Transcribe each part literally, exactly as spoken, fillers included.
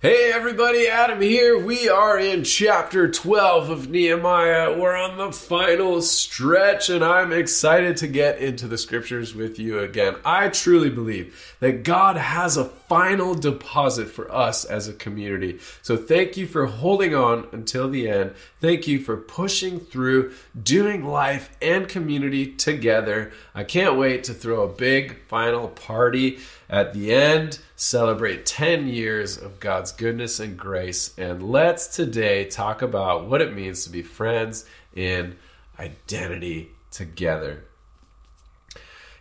Hey everybody, Adam here. We are in chapter twelve of Nehemiah. We're on the final stretch and I'm excited to get into the scriptures with you again. I truly believe that God has a final deposit for us as a community. So thank you for holding on until the end. Thank you for pushing through, doing life and community together. I can't wait to throw a big final party at the end. Celebrate ten years of God's goodness and grace. And let's today talk about what it means to be friends in identity together.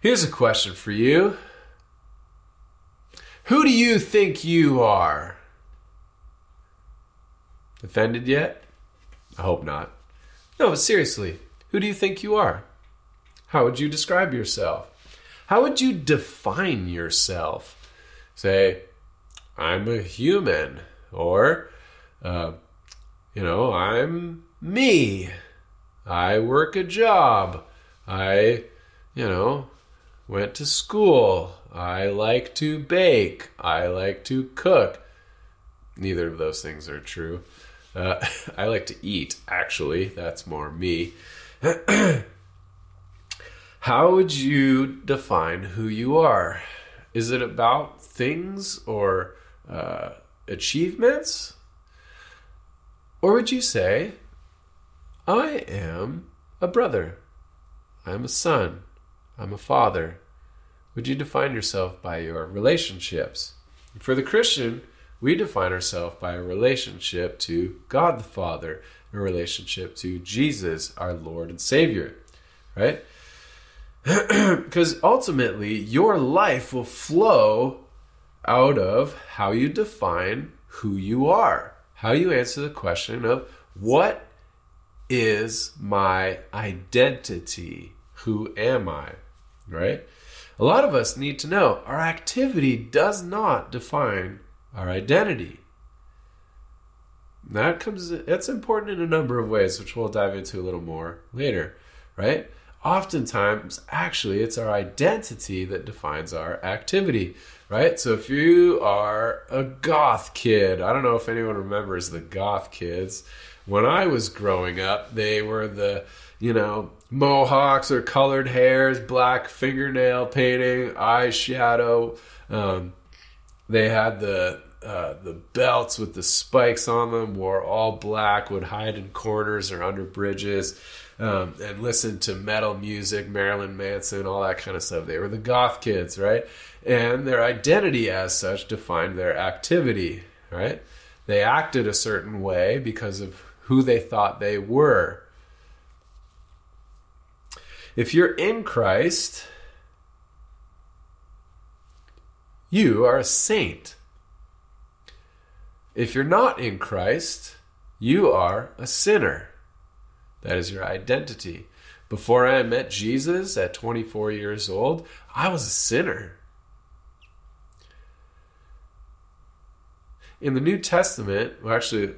Here's a question for you. Who do you think you are? Offended yet? I hope not. No, but seriously, who do you think you are? How would you describe yourself? How would you define yourself? Say, I'm a human, or, uh, you know, I'm me. I work a job. I, you know, went to school. I like to bake. I like to cook. Neither of those things are true. Uh, I like to eat, actually. That's more me. How would you define who you are? Is it about things or uh, achievements? Or would you say, I am a brother, I'm a son, I'm a father? Would you define yourself by your relationships? For the Christian, we define ourselves by a relationship to God the Father, a relationship to Jesus, our Lord and Savior, right? Because ultimately, your life will flow out of how you define who you are, how you answer the question of what is my identity? Who am I? Right? A lot of us need to know our activity does not define our identity. That comes, that's important in a number of ways, which we'll dive into a little more later, right? Oftentimes, actually, it's our identity that defines our activity, right? So if you are a goth kid, I don't know if anyone remembers the goth kids. When I was growing up, they were the, you know, mohawks or colored hairs, black fingernail painting, eyeshadow. Um, they had the uh, the belts with the spikes on them, wore all black, would hide in corners or under bridges. Um, and listen to metal music, Marilyn Manson, all that kind of stuff. They were the goth kids, right? And their identity as such defined their activity, right? They acted a certain way because of who they thought they were. If you're in Christ, you are a saint. If you're not in Christ, you are a sinner. That is your identity. Before I met Jesus at twenty-four years old, I was a sinner. In the New Testament, well, actually,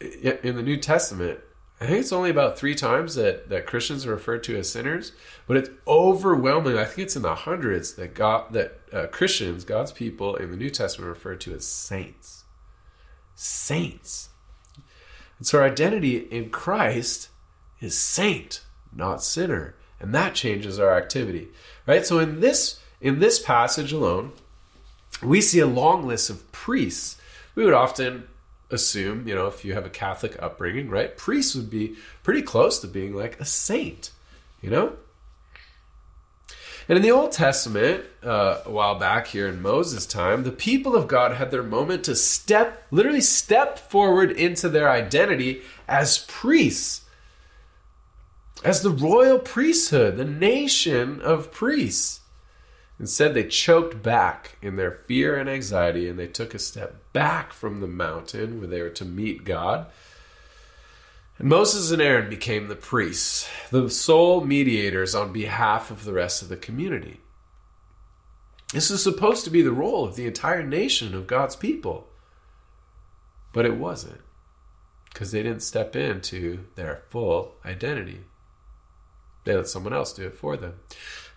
in the New Testament, I think it's only about three times that, that Christians are referred to as sinners, but it's overwhelming. I think it's in the hundreds that God, that uh, Christians, God's people in the New Testament are referred to as saints. Saints. And so our identity in Christ is saint, not sinner. And that changes our activity, right? So in this, in this passage alone, we see a long list of priests. We would often assume, you know, if you have a Catholic upbringing, right? Priests would be pretty close to being like a saint, you know? And in the Old Testament, uh, a while back here in Moses' time, the people of God had their moment to step, literally step forward into their identity as priests, as the royal priesthood, the nation of priests. Instead, they choked back in their fear and anxiety, and they took a step back from the mountain where they were to meet God. And Moses and Aaron became the priests, the sole mediators on behalf of the rest of the community. This is supposed to be the role of the entire nation of God's people, but it wasn't, because they didn't step into their full identity. They let someone else do it for them.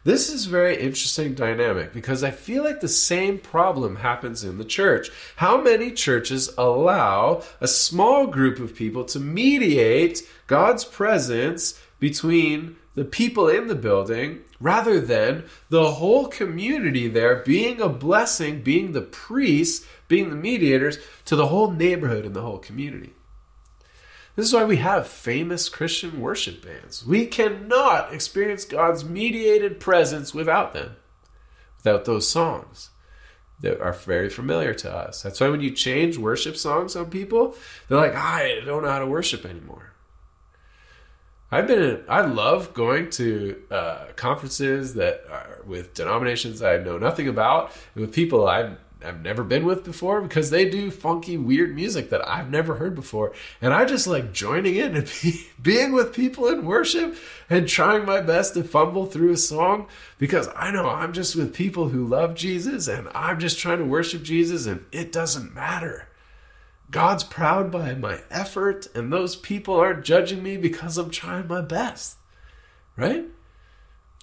This is a very interesting dynamic because I feel like the same problem happens in the church. How many churches allow a small group of people to mediate God's presence between the people in the building rather than the whole community there being a blessing, being the priests, being the mediators to the whole neighborhood and the whole community? This is why we have famous Christian worship bands. We cannot experience God's mediated presence without them, without those songs that are very familiar to us. That's why when you change worship songs on people, they're like, I don't know how to worship anymore. I've been, in, I love going to uh, conferences that are with denominations I know nothing about, and with people I've I've never been with before, because they do funky, weird music that I've never heard before. And I just like joining in and be, being with people in worship and trying my best to fumble through a song, because I know I'm just with people who love Jesus and I'm just trying to worship Jesus, and it doesn't matter. God's proud by my effort, and those people aren't judging me because I'm trying my best, right?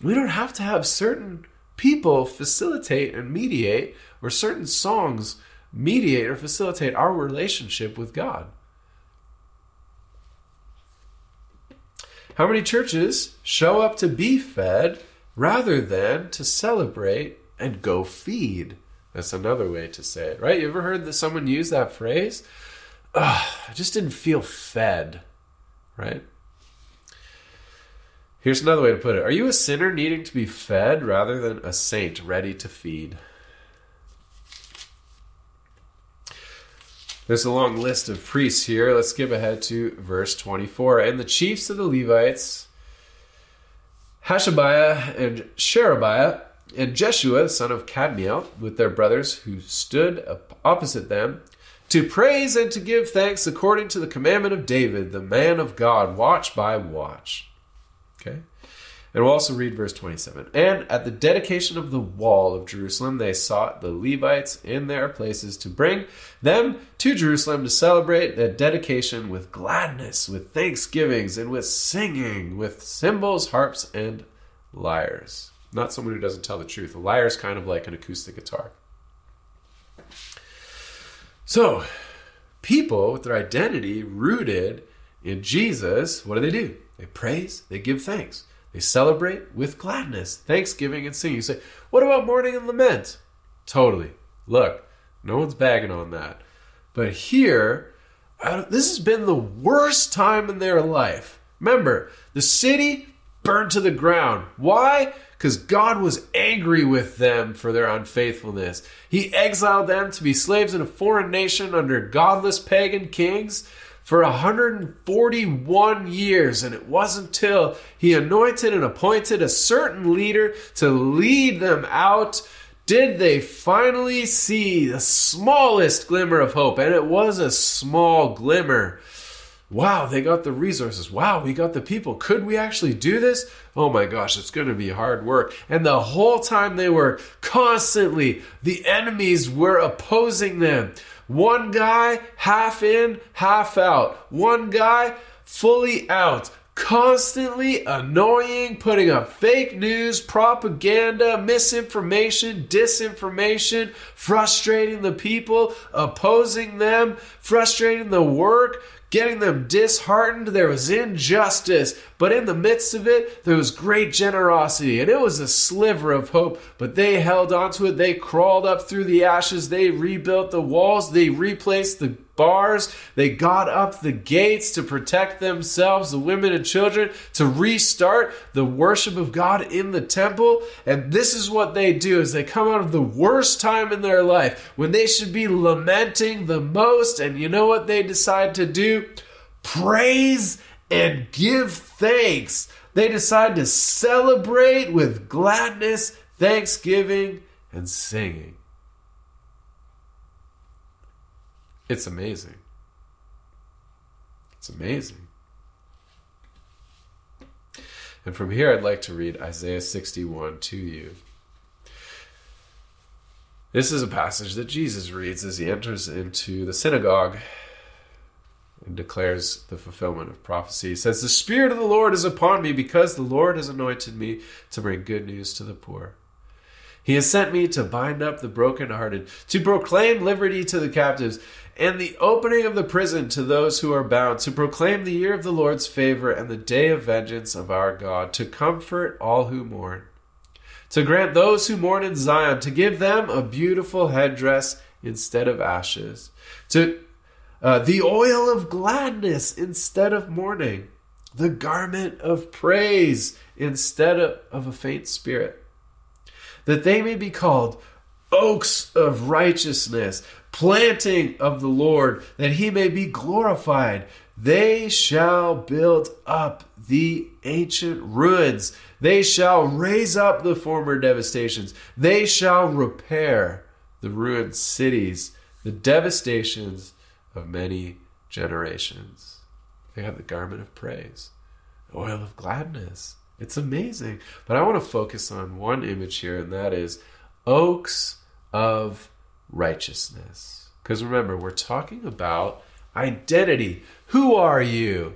We don't have to have certain people facilitate and mediate, or certain songs mediate or facilitate our relationship with God. How many churches show up to be fed rather than to celebrate and go feed? That's another way to say it, right? You ever heard that someone use that phrase? Ugh, I just didn't feel fed, right? Here's another way to put it. Are you a sinner needing to be fed rather than a saint ready to feed? There's a long list of priests here. Let's skip ahead to verse twenty-four. And the chiefs of the Levites, Hashabiah and Sherebiah, and Jeshua, the son of Kadmiel, with their brothers who stood opposite them, to praise and to give thanks according to the commandment of David, the man of God, watch by watch. Okay. And we'll also read verse twenty-seven. And at the dedication of the wall of Jerusalem, they sought the Levites in their places to bring them to Jerusalem to celebrate the dedication with gladness, with thanksgivings, and with singing, with cymbals, harps, and lyres. Not someone who doesn't tell the truth. A lyre is kind of like an acoustic guitar. So, people with their identity rooted in Jesus, what do they do? They praise, they give thanks, they celebrate with gladness, thanksgiving, and singing. You say, what about mourning and lament? Totally. Look, no one's bagging on that. But here, this has been the worst time in their life. Remember, the city burned to the ground. Why? Because God was angry with them for their unfaithfulness. He exiled them to be slaves in a foreign nation under godless pagan kings for one hundred forty-one years, and it wasn't till he anointed and appointed a certain leader to lead them out did they finally see the smallest glimmer of hope. And it was a small glimmer. Wow, they got the resources. Wow, we got the people. Could we actually do this? Oh my gosh, it's going to be hard work. And the whole time they were constantly, the enemies were opposing them. One guy, half in, half out. One guy, fully out. Constantly annoying, putting up fake news, propaganda, misinformation, disinformation, frustrating the people, opposing them, frustrating the work, getting them disheartened. There was injustice, but in the midst of it, there was great generosity, and it was a sliver of hope, but they held onto it. They crawled up through the ashes. They rebuilt the walls. They replaced the bars. They got up the gates to protect themselves, the women and children, to restart the worship of God in the temple. And this is what they do as they come out of the worst time in their life, when they should be lamenting the most. And you know what they decide to do? Praise and give thanks. They decide to celebrate with gladness, thanksgiving, and singing. It's amazing. It's amazing. And from here, I'd like to read Isaiah sixty-one to you. This is a passage that Jesus reads as he enters into the synagogue. and declares the fulfillment of prophecy. He says, "The Spirit of the Lord is upon me because the Lord has anointed me to bring good news to the poor. He has sent me to bind up the brokenhearted, to proclaim liberty to the captives, and the opening of the prison to those who are bound, to proclaim the year of the Lord's favor and the day of vengeance of our God, to comfort all who mourn, to grant those who mourn in Zion, to give them a beautiful headdress instead of ashes, to uh, the oil of gladness instead of mourning, the garment of praise instead of, of a faint spirit, that they may be called oaks of righteousness, planting of the Lord, that he may be glorified. They shall build up the ancient ruins. They shall raise up the former devastations. They shall repair the ruined cities, the devastations of many generations." They have the garment of praise, the oil of gladness. It's amazing. But I want to focus on one image here, and that is oaks of righteousness. Because remember, we're talking about identity. Who are you?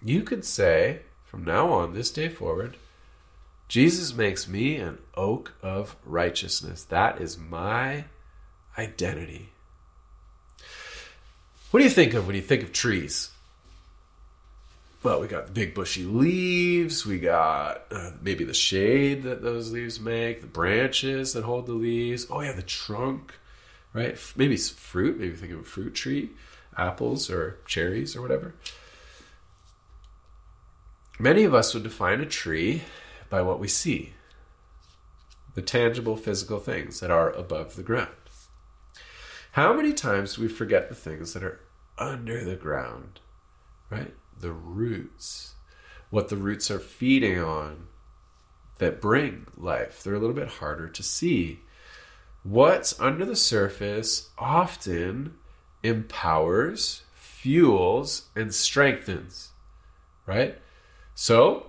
You could say, from now on, this day forward, Jesus makes me an oak of righteousness. That is my identity. What do you think of when you think of trees? Well, we got the big bushy leaves. We got uh, maybe the shade that those leaves make, the branches that hold the leaves. Oh, yeah, the trunk, right? Maybe some fruit. Maybe think of a fruit tree, apples or cherries or whatever. Many of us would define a tree by what we see, the tangible physical things that are above the ground. How many times do we forget the things that are under the ground, right? The roots, what the roots are feeding on that bring life. They're a little bit harder to see. What's under the surface often empowers, fuels, and strengthens, right? So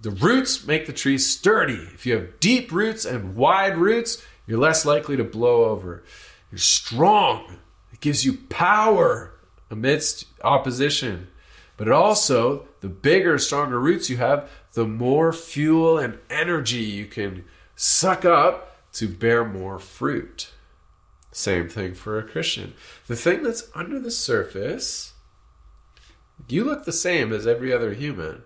the roots make the tree sturdy. If you have deep roots and wide roots, you're less likely to blow over. You're strong. It gives you power amidst opposition. But it also, the bigger, stronger roots you have, the more fuel and energy you can suck up to bear more fruit. Same thing for a Christian. The thing that's under the surface, you look the same as every other human,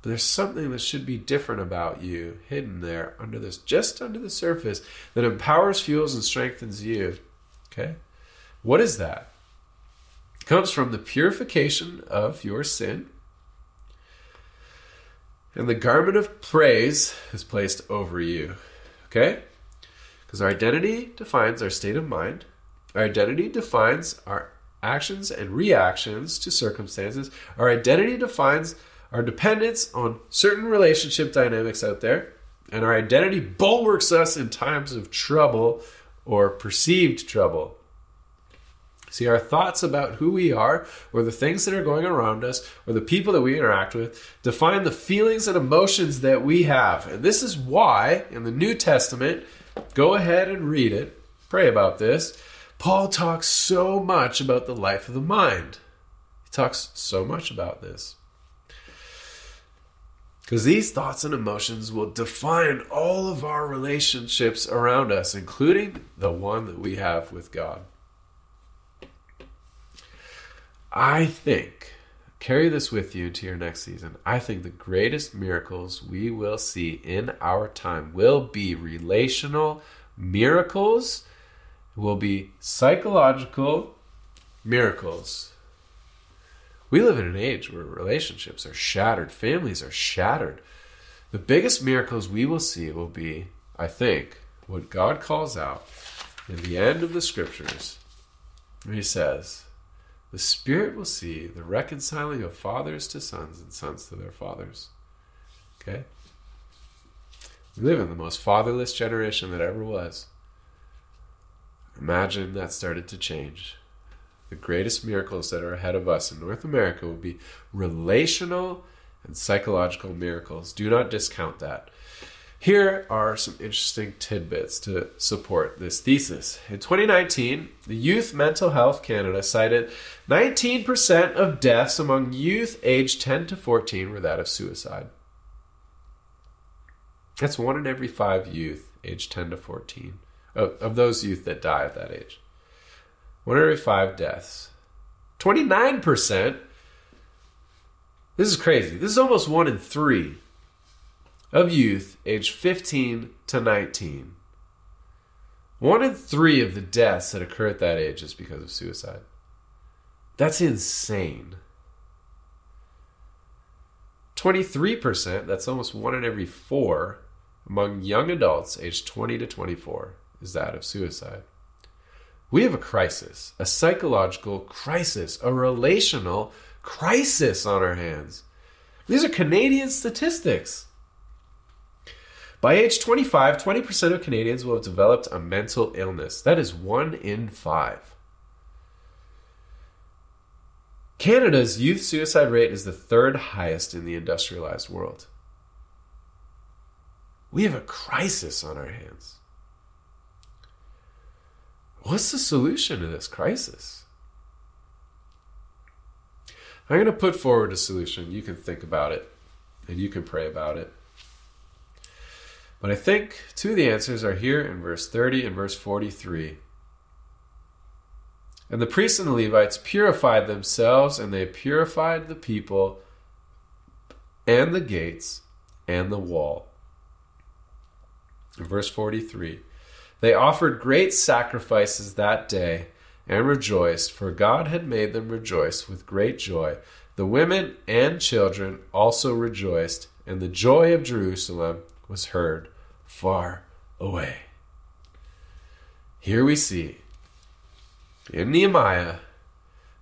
but there's something that should be different about you, hidden there, under this, just under the surface, that empowers, fuels, and strengthens you. Okay? What is that? Comes from the purification of your sin, and the garment of praise is placed over you. Okay? Because our identity defines our state of mind. Our identity defines our actions and reactions to circumstances. Our identity defines our dependence on certain relationship dynamics out there, and our identity bulwarks us in times of trouble or perceived trouble. See, our thoughts about who we are, or the things that are going around us, or the people that we interact with, define the feelings and emotions that we have. And this is why, in the New Testament, go ahead and read it, pray about this, Paul talks so much about the life of the mind. He talks so much about this. Because these thoughts and emotions will define all of our relationships around us, including the one that we have with God. I think, carry this with you into your next season, I think the greatest miracles we will see in our time will be relational miracles, will be psychological miracles. We live in an age where relationships are shattered, families are shattered. The biggest miracles we will see will be, I think, what God calls out in the end of the scriptures. He says, "The Spirit will see the reconciling of fathers to sons and sons to their fathers." Okay? We live in the most fatherless generation that ever was. Imagine that started to change. The greatest miracles that are ahead of us in North America will be relational and psychological miracles. Do not discount that. Here are some interesting tidbits to support this thesis. In twenty nineteen, the Youth Mental Health Canada cited nineteen percent of deaths among youth aged ten to fourteen were that of suicide. That's one in every five youth aged ten to fourteen, of, of those youth that die at that age. One in every five deaths. twenty-nine percent. This is crazy. This is almost one in three of youth aged fifteen to nineteen. One in three of the deaths that occur at that age is because of suicide. That's insane. twenty-three percent, that's almost one in every four, among young adults aged twenty to twenty-four is that of suicide. We have a crisis, a psychological crisis, a relational crisis on our hands. These are Canadian statistics. By age twenty-five, twenty percent of Canadians will have developed a mental illness. That is one in five. Canada's youth suicide rate is the third highest in the industrialized world. We have a crisis on our hands. What's the solution to this crisis? I'm going to put forward a solution. You can think about it and you can pray about it. But I think two of the answers are here in verse thirty and verse forty-three. And the priests and the Levites purified themselves, and they purified the people and the gates and the wall. In verse forty-three, they offered great sacrifices that day and rejoiced, for God had made them rejoice with great joy. The women and children also rejoiced, and the joy of Jerusalem was heard far away. Here we see in Nehemiah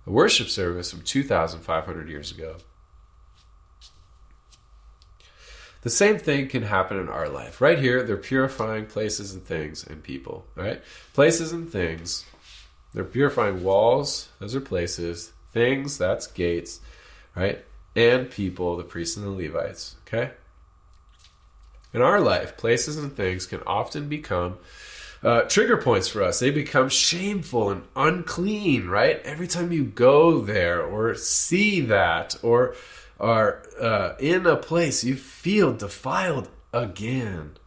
a worship service from two thousand five hundred years ago. The same thing can happen in our life. Right here, they're purifying places and things and people, right? Places and things. They're purifying walls. Those are places. Things, that's gates, right? And people, the priests and the Levites, okay? In our life, places and things can often become uh, trigger points for us. They become shameful and unclean, right? Every time you go there or see that or are uh, in a place, you feel defiled again.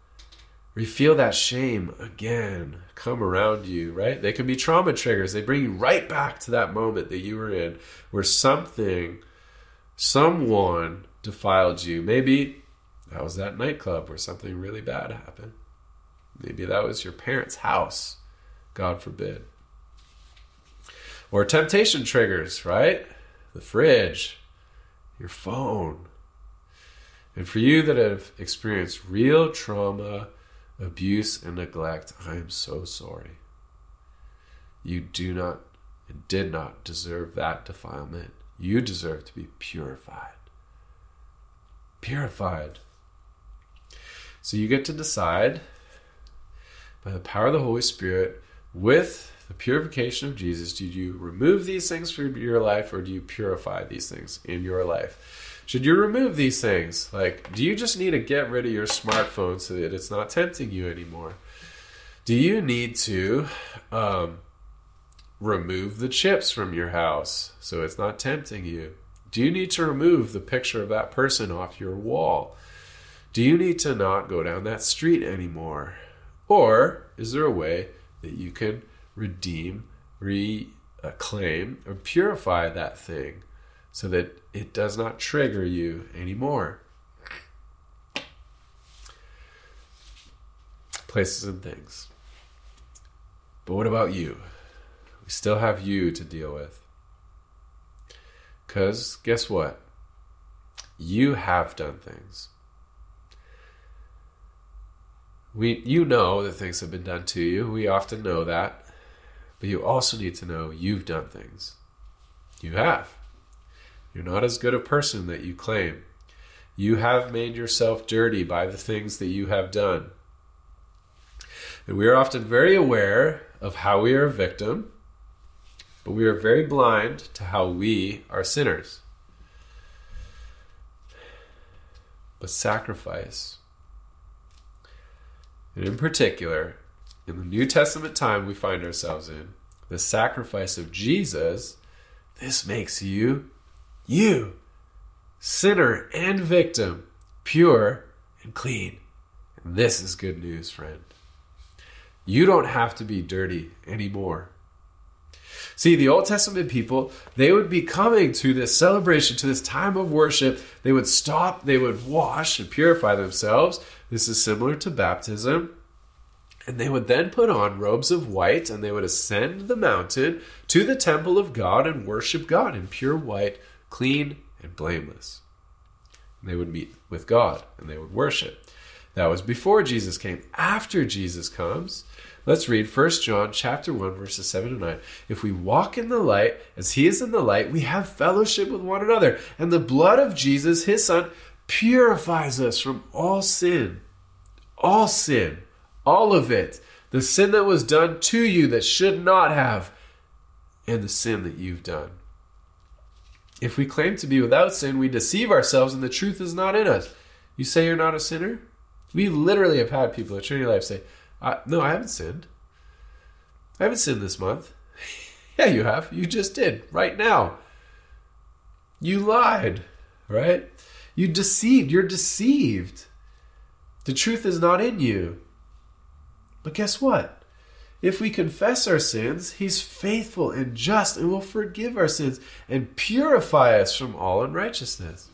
You feel that shame again come around you, right? They can be trauma triggers. They bring you right back to that moment that you were in where something, someone defiled you. Maybe that was that nightclub where something really bad happened. Maybe that was your parents' house, God forbid. Or temptation triggers, right? The fridge, your phone. And for you that have experienced real trauma, abuse, and neglect, I am so sorry. You do not and did not deserve that defilement. You deserve to be purified. Purified. So you get to decide by the power of the Holy Spirit with the purification of Jesus, do you remove these things from your life or do you purify these things in your life? Should you remove these things? Like, do you just need to get rid of your smartphone so that it's not tempting you anymore? Do you need to um, remove the chips from your house so it's not tempting you? Do you need to remove the picture of that person off your wall? Do you need to not go down that street anymore? Or is there a way that you can redeem, reclaim, or purify that thing so that it does not trigger you anymore? Places and things. But what about you? We still have you to deal with. Because guess what? You have done things. We, you know that things have been done to you. We often know that. But you also need to know you've done things. You have. You're not as good a person that you claim. You have made yourself dirty by the things that you have done. And we are often very aware of how we are a victim, but we are very blind to how we are sinners. But sacrifice. And in particular, in the New Testament time we find ourselves in, the sacrifice of Jesus, this makes you, you, sinner and victim, pure and clean. And this is good news, friend. You don't have to be dirty anymore. See, the Old Testament people, they would be coming to this celebration, to this time of worship. They would stop, they would wash and purify themselves. This is similar to baptism. And they would then put on robes of white, and they would ascend the mountain to the temple of God and worship God in pure white, clean and blameless. And they would meet with God, and they would worship. That was before Jesus came. After Jesus comes, let's read First John chapter one, verses seven to nine. If we walk in the light, as he is in the light, we have fellowship with one another. And the blood of Jesus, his son, purifies us from all sin. All sin. All of it. The sin that was done to you that should not have. And the sin that you've done. If we claim to be without sin, we deceive ourselves and the truth is not in us. You say you're not a sinner? We literally have had people at Trinity Life say, Uh, no, I haven't sinned. I haven't sinned this month. Yeah, you have. You just did, right now. You lied, right? You deceived. You're deceived. The truth is not in you. But guess what? If we confess our sins, he's faithful and just and will forgive our sins and purify us from all unrighteousness.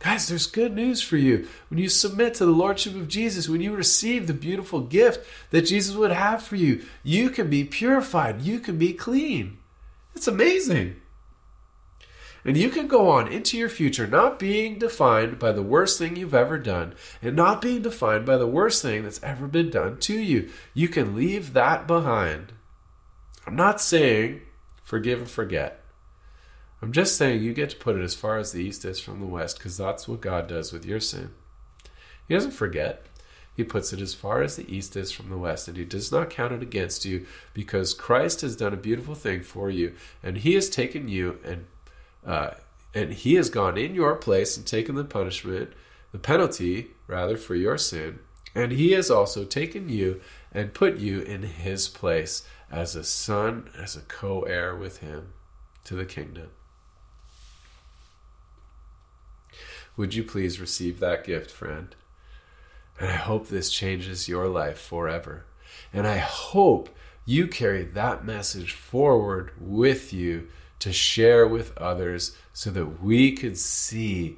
Guys, there's good news for you. When you submit to the Lordship of Jesus, when you receive the beautiful gift that Jesus would have for you, you can be purified. You can be clean. It's amazing. And you can go on into your future not being defined by the worst thing you've ever done and not being defined by the worst thing that's ever been done to you. You can leave that behind. I'm not saying forgive and forget. I'm just saying you get to put it as far as the east is from the west, because that's what God does with your sin. He doesn't forget. He puts it as far as the east is from the west, and he does not count it against you, because Christ has done a beautiful thing for you, and he has taken you and uh, and he has gone in your place and taken the punishment, the penalty, rather, for your sin. And he has also taken you and put you in his place as a son, as a co-heir with him to the kingdom. Would you please receive that gift, friend? And I hope this changes your life forever. And I hope you carry that message forward with you to share with others so that we could see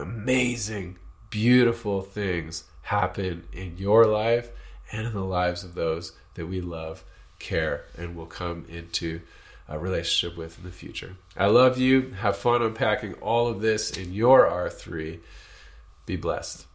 amazing, beautiful things happen in your life and in the lives of those that we love, care, and will come into a relationship with in the future. I love you. Have fun unpacking all of this in your R three. Be blessed.